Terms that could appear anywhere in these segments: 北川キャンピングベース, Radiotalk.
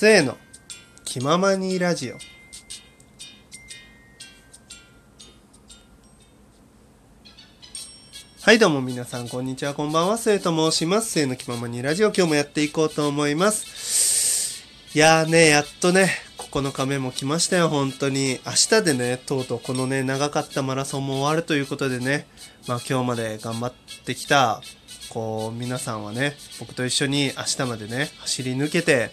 せーの、気ままにラジオ。はいどうも皆さんこんにちは、こんばんは、せーと申します。せーの、気ままにラジオ、今日もやっていこうと思います。いやーね、やっとね9日目も来ましたよ。本当に明日でね、とうとうこのね長かったマラソンも終わるということでね、まあ今日まで頑張ってきたこう皆さんはね、僕と一緒に明日までね走り抜けて、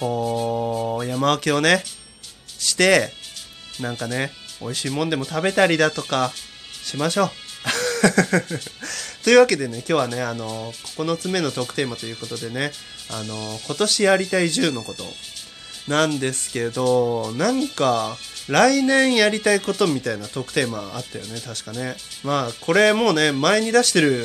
こう山分けをねして、なんかね美味しいもんでも食べたりだとかしましょうというわけでね、今日はね9つ目のトークテーマということでね、今年やりたい10のことなんですけど、なんか来年やりたいことみたいなトークテーマあったよね、確かね。まあこれもうね前に出してる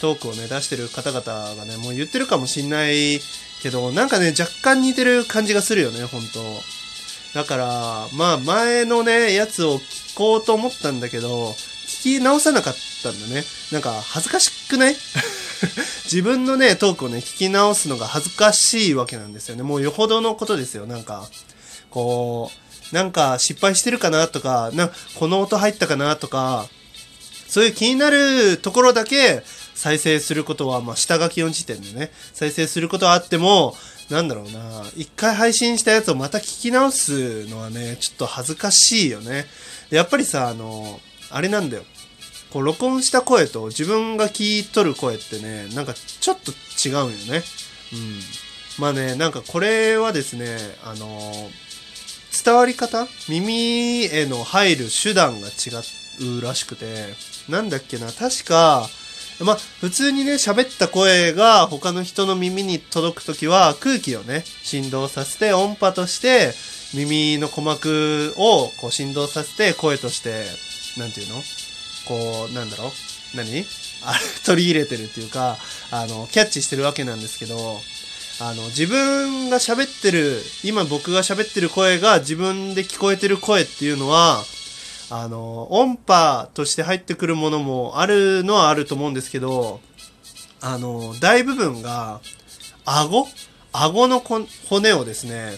トークをね出してる方々がねもう言ってるかもしんないけど、なんかね若干似てる感じがするよね、本当。だからまあ前のねやつを聞こうと思ったんだけど聞き直さなかったんだね。なんか恥ずかしくない自分のねトークをね聞き直すのが恥ずかしいわけなんですよね。もうよほどのことですよ。なんかこうなんか失敗してるかなとか、この音入ったかなとか、そういう気になるところだけ再生することは、まあ下書きの時点でね再生することはあっても、なんだろうな、一回配信したやつをまた聞き直すのはねちょっと恥ずかしいよね。でやっぱりさ、あれなんだよ、こう録音した声と自分が聞いとる声ってねなんかちょっと違うよね。まあね、なんかこれはですね伝わり方、耳への入る手段が違うらしくて、なんだっけな、確かまあ普通にね喋った声が他の人の耳に届くときは空気をね振動させて音波として耳の鼓膜をこう振動させて声としてなんていうの、こうなんだろう、取り入れてるっていうかキャッチしてるわけなんですけど、自分が喋ってる、今僕が喋ってる声が自分で聞こえてる声っていうのは音波として入ってくるものもあるのはあると思うんですけど、大部分が顎の骨をですね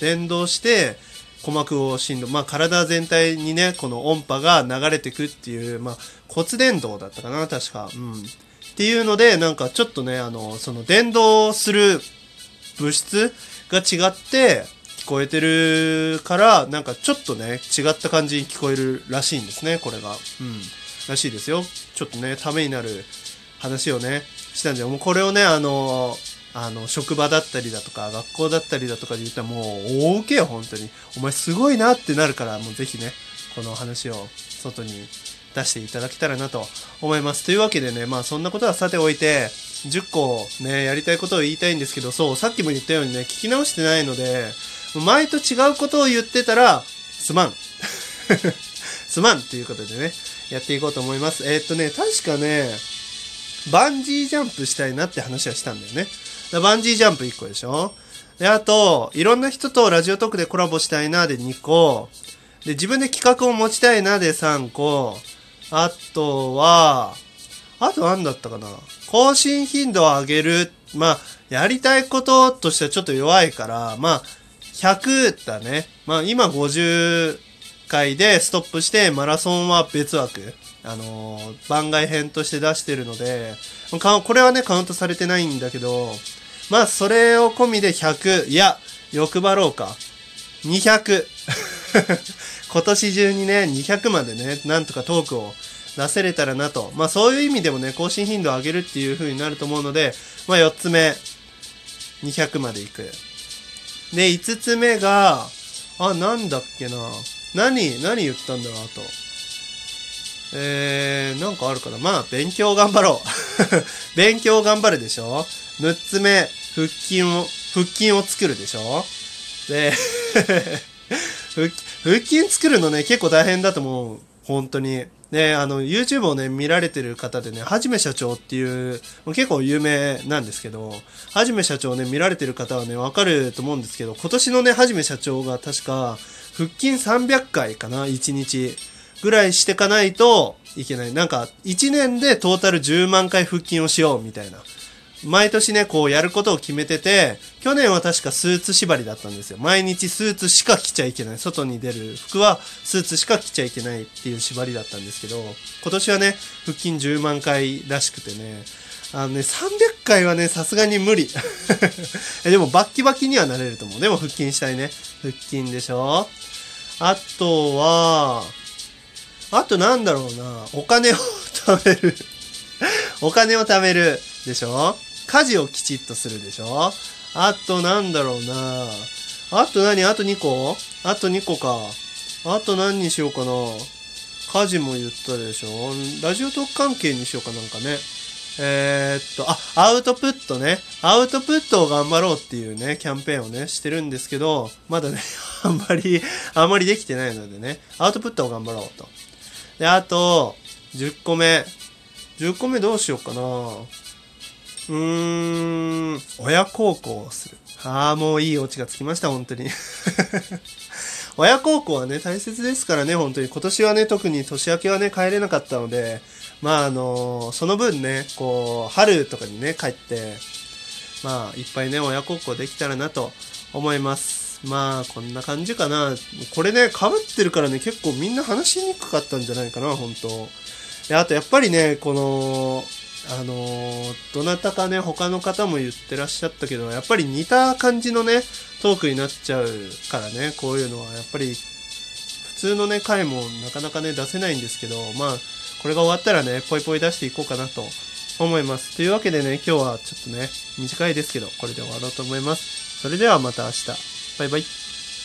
伝導して鼓膜を振動、まあ体全体にねこの音波が流れてくっていう、まあ骨伝導だったかな確か、っていうので、なんかちょっとねその伝導する物質が違って聞こえてるから、なんかちょっとね違った感じに聞こえるらしいんですね、これが。らしいですよ。ちょっとねためになる話をねしたんで、もうこれをね職場だったりだとか学校だったりだとかで言ったらもう大ウケよ、本当に。お前すごいなってなるから、もうぜひねこの話を外に出していただけたらなと思います。というわけでね、まあそんなことはさておいて、10個ねやりたいことを言いたいんですけど、そうさっきも言ったようにね聞き直してないので前と違うことを言ってたらすまんということでねやっていこうと思います。確かねバンジージャンプしたいなって話はしたんだよね。バンジージャンプ1個でしょ。であといろんな人とラジオトークでコラボしたいなで2個で、自分で企画を持ちたいなで3個、あと何だったかな、更新頻度を上げる、まあやりたいこととしてはちょっと弱いから、まあ100だね。まあ今50回でストップして、マラソンは別枠番外編として出してるので、これはねカウントされてないんだけど、まあそれを込みで100、いや欲張ろうか200 今年中にね200までねなんとかトークを出せれたらなと。まあそういう意味でもね更新頻度を上げるっていう風になると思うので、まあ4つ目200までいく。で5つ目がなんだっけな、何言ったんだろう、あとなんかあるかな。まあ勉強頑張ろう勉強頑張るでしょ。6つ目腹筋を作るでしょ。で腹筋作るのね結構大変だと思う、本当に。でYouTube をね見られてる方でね、はじめ社長っていう結構有名なんですけど、はじめ社長ね見られてる方はねわかると思うんですけど、今年のねはじめ社長が確か腹筋300回かな、1日ぐらいしてかないといけない。なんか1年でトータル10万回腹筋をしようみたいな毎年ね、こうやることを決めてて、去年は確かスーツ縛りだったんですよ。毎日スーツしか着ちゃいけない。外に出る服はスーツしか着ちゃいけないっていう縛りだったんですけど、今年はね、腹筋10万回らしくてね、300回はね、さすがに無理。でもバッキバキにはなれると思う。でも腹筋したいね。腹筋でしょ。あとは、あとなんだろうな。お金を貯める。お金を貯めるでしょ。家事をきちっとするでしょ。あとなんだろうな。あと何？あと2個？あと2個か。あと何にしようかな。家事も言ったでしょ。ラジオトーク関係にしようかなんかね。アウトプットね。アウトプットを頑張ろうっていうね、キャンペーンをね、してるんですけど、まだね、あんまりできてないのでね、アウトプットを頑張ろうと。で、あと、10個目。10個目どうしようかな。親孝行をする。もういいオチがつきました、本当に。親孝行はね、大切ですからね、本当に。今年はね、特に年明けはね、帰れなかったので、その分ね、こう、春とかにね、帰って、いっぱいね、親孝行できたらなと思います。こんな感じかな。これね、被ってるからね、結構みんな話しにくかったんじゃないかな、本当。で、あとやっぱりね、この、どなたかね、他の方も言ってらっしゃったけど、やっぱり似た感じのね、トークになっちゃうからね、こういうのは、やっぱり、普通のね、回もなかなかね、出せないんですけど、これが終わったらね、ぽいぽい出していこうかなと思います。というわけでね、今日はちょっとね、短いですけど、これで終わろうと思います。それではまた明日。バイバイ。